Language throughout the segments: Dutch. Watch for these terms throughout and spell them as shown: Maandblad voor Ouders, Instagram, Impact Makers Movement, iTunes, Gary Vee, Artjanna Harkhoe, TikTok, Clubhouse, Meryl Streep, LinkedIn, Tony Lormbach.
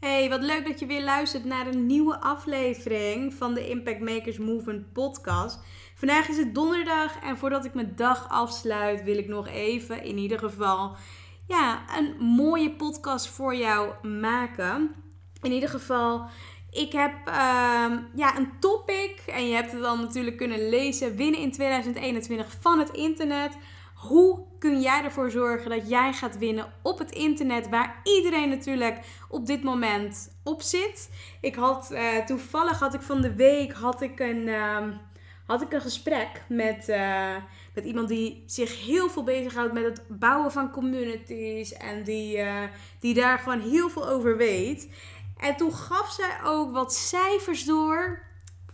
Hey, wat leuk dat je weer luistert naar een nieuwe aflevering van de Impact Makers Movement podcast. Vandaag is het donderdag en voordat ik mijn dag afsluit wil ik nog even in ieder geval een mooie podcast voor jou maken. In ieder geval, ik heb een topic en je hebt het al natuurlijk kunnen lezen. Winnen in 2021 van het internet. Hoe kun jij ervoor zorgen dat jij gaat winnen op het internet, waar iedereen natuurlijk op dit moment op zit? Ik had toevallig had ik van de week een gesprek met iemand die zich heel veel bezighoudt met het bouwen van communities en die daar gewoon heel veel over weet. En toen gaf zij ook wat cijfers door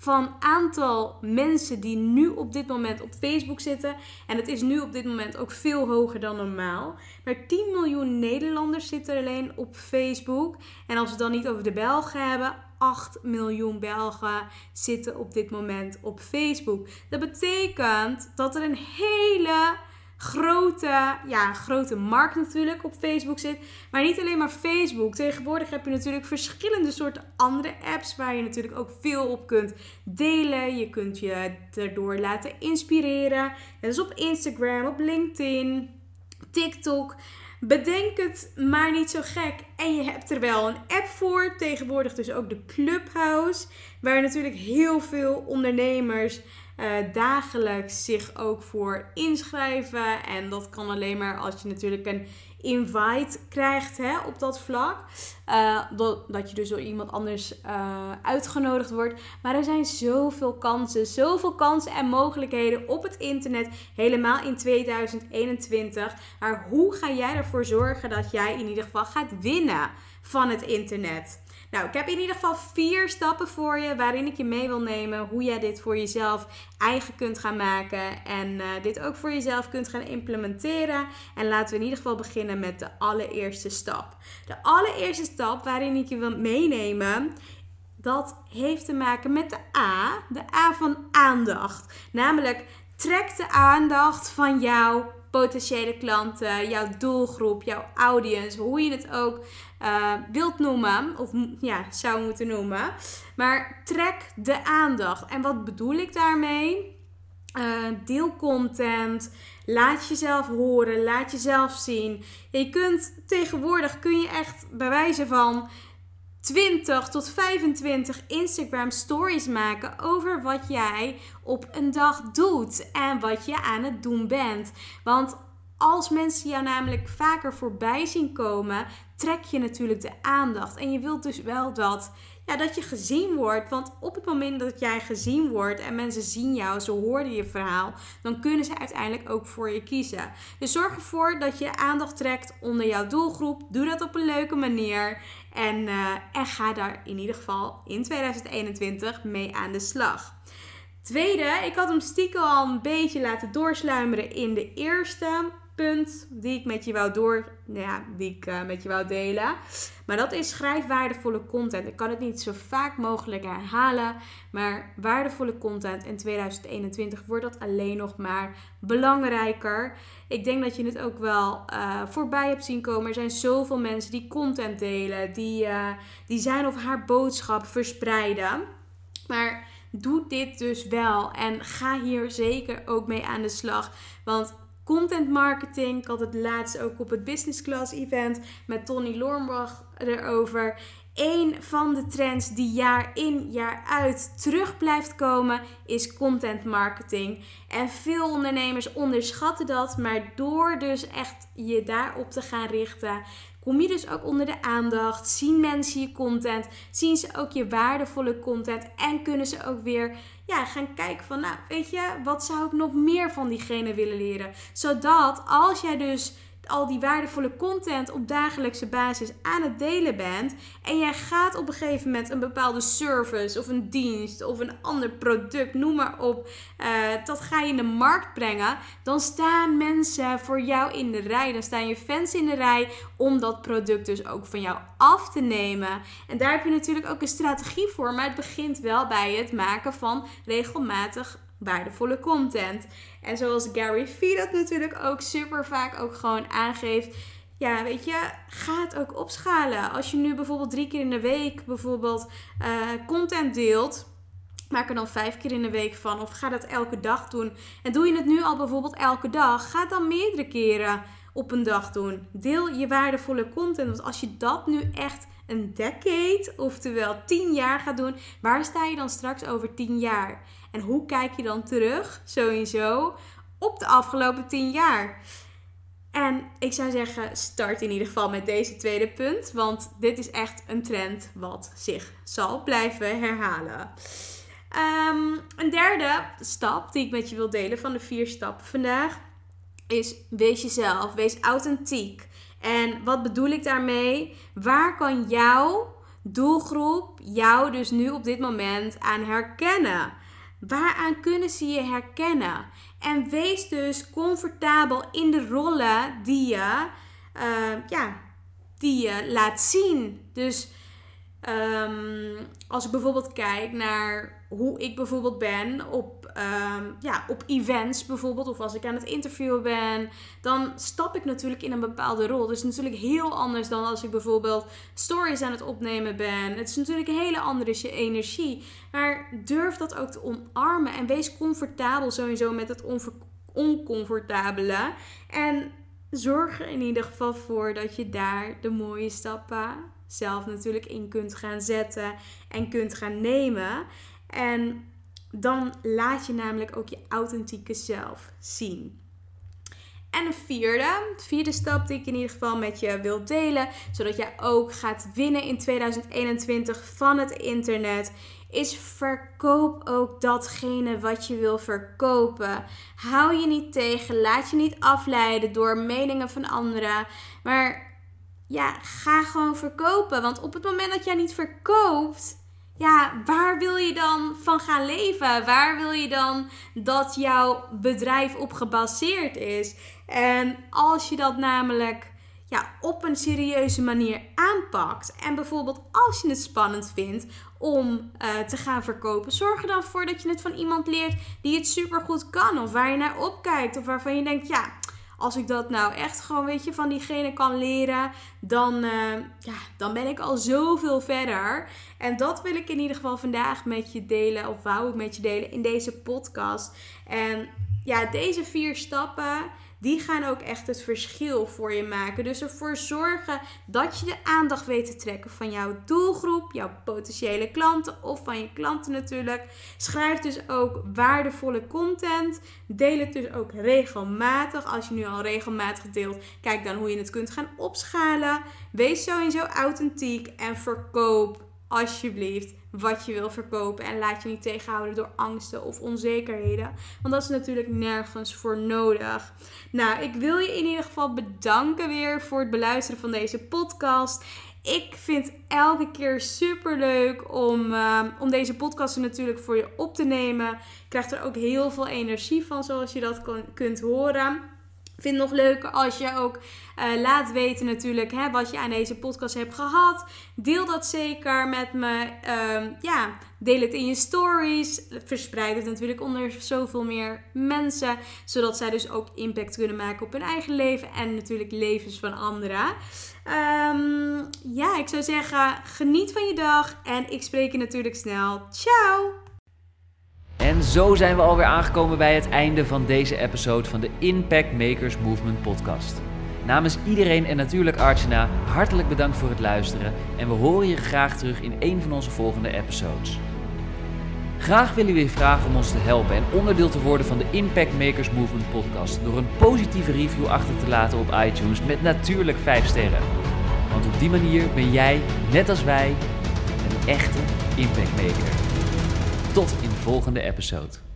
van aantal mensen die nu op dit moment op Facebook zitten. En het is nu op dit moment ook veel hoger dan normaal. Maar 10 miljoen Nederlanders zitten alleen op Facebook. En als we het dan niet over de Belgen hebben, 8 miljoen Belgen zitten op dit moment op Facebook. Dat betekent dat er een hele grote markt natuurlijk op Facebook zit. Maar niet alleen maar Facebook. Tegenwoordig heb je natuurlijk verschillende soorten andere apps waar je natuurlijk ook veel op kunt delen. Je kunt je daardoor laten inspireren. Dat is op Instagram, op LinkedIn, TikTok. Bedenk het maar niet zo gek. En je hebt er wel een app voor. Tegenwoordig dus ook de Clubhouse, waar natuurlijk heel veel ondernemers dagelijks zich ook voor inschrijven. En dat kan alleen maar als je natuurlijk een invite krijgt, hè, op dat vlak. Dat je dus door iemand anders uitgenodigd wordt. Maar er zijn zoveel kansen en mogelijkheden op het internet, helemaal in 2021. Maar hoe ga jij ervoor zorgen dat jij in ieder geval gaat winnen van het internet? Nou, ik heb in ieder geval 4 stappen voor je waarin ik je mee wil nemen hoe jij dit voor jezelf eigen kunt gaan maken en dit ook voor jezelf kunt gaan implementeren. En laten we in ieder geval beginnen met de allereerste stap. De allereerste stap waarin ik je wil meenemen, dat heeft te maken met de A van aandacht. Namelijk, trek de aandacht van jouw potentiële klanten, jouw doelgroep, jouw audience, hoe je het ook wilt noemen of zou moeten noemen. Maar trek de aandacht. En wat bedoel ik daarmee? Deel content, laat jezelf horen, laat jezelf zien. Je kunt tegenwoordig echt bij wijze van 20 tot 25 Instagram stories maken over wat jij op een dag doet en wat je aan het doen bent. Want als mensen jou namelijk vaker voorbij zien komen, trek je natuurlijk de aandacht. En je wilt dus wel dat je gezien wordt. Want op het moment dat jij gezien wordt en mensen zien jou, ze horen je verhaal, dan kunnen ze uiteindelijk ook voor je kiezen. Dus zorg ervoor dat je aandacht trekt onder jouw doelgroep. Doe dat op een leuke manier. En ga daar in ieder geval in 2021 mee aan de slag. Tweede, ik had hem stiekem al een beetje laten doorsluimeren in de eerste. punt die ik met je wou delen. Maar dat is: schrijf waardevolle content. Ik kan het niet zo vaak mogelijk herhalen, maar waardevolle content in 2021 wordt dat alleen nog maar belangrijker. Ik denk dat je het ook wel voorbij hebt zien komen. Er zijn zoveel mensen die content delen, die zijn of haar boodschap verspreiden. Maar doe dit dus wel en ga hier zeker ook mee aan de slag. Want content marketing, ik had het laatst ook op het business class event met Tony Lormbach erover. Eén van de trends die jaar in jaar uit terug blijft komen is content marketing. En veel ondernemers onderschatten dat, maar door dus echt je daarop te gaan richten, kom je dus ook onder de aandacht, zien mensen je content, zien ze ook je waardevolle content en kunnen ze ook weer gaan kijken van, nou weet je, wat zou ik nog meer van diegene willen leren? Zodat als jij dus al die waardevolle content op dagelijkse basis aan het delen bent en jij gaat op een gegeven moment een bepaalde service of een dienst of een ander product, noem maar op, dat ga je in de markt brengen, dan staan mensen voor jou in de rij. Dan staan je fans in de rij om dat product dus ook van jou af te nemen. En daar heb je natuurlijk ook een strategie voor, maar het begint wel bij het maken van regelmatig waardevolle content. En zoals Gary Vee dat natuurlijk ook super vaak ook gewoon aangeeft. Ja, weet je, ga het ook opschalen. Als je nu bijvoorbeeld 3 keer in de week content deelt, maak er dan 5 keer in de week van. Of ga dat elke dag doen. En doe je het nu al bijvoorbeeld elke dag, ga het dan meerdere keren op een dag doen. Deel je waardevolle content. Want als je dat nu echt een decade, oftewel 10 jaar gaat doen, waar sta je dan straks over 10 jaar? En hoe kijk je dan terug, sowieso, op de afgelopen 10 jaar? En ik zou zeggen, start in ieder geval met deze tweede punt, want dit is echt een trend wat zich zal blijven herhalen. Een derde stap die ik met je wil delen van de 4 stappen vandaag is: wees jezelf, wees authentiek. En wat bedoel ik daarmee? Waar kan jouw doelgroep jou dus nu op dit moment aan herkennen? Waaraan kunnen ze je herkennen? En wees dus comfortabel in de rollen die je laat zien. Dus als ik bijvoorbeeld kijk naar hoe ik bijvoorbeeld ben op events bijvoorbeeld, of als ik aan het interviewen ben, dan stap ik natuurlijk in een bepaalde rol. Dus het is natuurlijk heel anders dan als ik bijvoorbeeld stories aan het opnemen ben. Het is natuurlijk een hele andere energie. Maar durf dat ook te omarmen en wees comfortabel sowieso met het oncomfortabele. En zorg er in ieder geval voor dat je daar de mooie stappen zelf natuurlijk in kunt gaan zetten en kunt gaan nemen. En dan laat je namelijk ook je authentieke zelf zien. En een vierde stap die ik in ieder geval met je wil delen, zodat jij ook gaat winnen in 2021 van het internet, is: verkoop ook datgene wat je wil verkopen. Hou je niet tegen, laat je niet afleiden door meningen van anderen, maar ga gewoon verkopen. Want op het moment dat jij niet verkoopt, waar wil je dan van gaan leven? Waar wil je dan dat jouw bedrijf op gebaseerd is? En als je dat namelijk op een serieuze manier aanpakt, en bijvoorbeeld als je het spannend vindt om te gaan verkopen, zorg er dan voor dat je het van iemand leert die het supergoed kan, of waar je naar opkijkt, of waarvan je denkt, als ik dat nou echt gewoon, van diegene kan leren, dan ben ik al zoveel verder. En dat wil ik in ieder geval vandaag met je delen, of wou ik met je delen in deze podcast. En deze 4 stappen, die gaan ook echt het verschil voor je maken. Dus ervoor zorgen dat je de aandacht weet te trekken van jouw doelgroep, jouw potentiële klanten of van je klanten natuurlijk. Schrijf dus ook waardevolle content. Deel het dus ook regelmatig. Als je nu al regelmatig deelt, kijk dan hoe je het kunt gaan opschalen. Wees sowieso authentiek en verkoop alsjeblieft wat je wil verkopen. En laat je niet tegenhouden door angsten of onzekerheden. Want dat is natuurlijk nergens voor nodig. Nou, ik wil je in ieder geval bedanken weer voor het beluisteren van deze podcast. Ik vind elke keer super leuk om deze podcasten natuurlijk voor je op te nemen. Ik krijg er ook heel veel energie van, zoals je dat kunt horen. Ik vind het nog leuk als je ook laat weten natuurlijk wat je aan deze podcast hebt gehad. Deel dat zeker met me. Deel het in je stories. Verspreid het natuurlijk onder zoveel meer mensen. Zodat zij dus ook impact kunnen maken op hun eigen leven. En natuurlijk levens van anderen. Ik zou zeggen, geniet van je dag. En ik spreek je natuurlijk snel. Ciao! En zo zijn we alweer aangekomen bij het einde van deze episode van de Impact Makers Movement podcast. Namens iedereen en natuurlijk Artjanna, hartelijk bedankt voor het luisteren. En we horen je graag terug in een van onze volgende episodes. Graag willen we je vragen om ons te helpen en onderdeel te worden van de Impact Makers Movement podcast. Door een positieve review achter te laten op iTunes met natuurlijk 5 sterren. Want op die manier ben jij, net als wij, een echte Impact Maker. Tot in de volgende episode.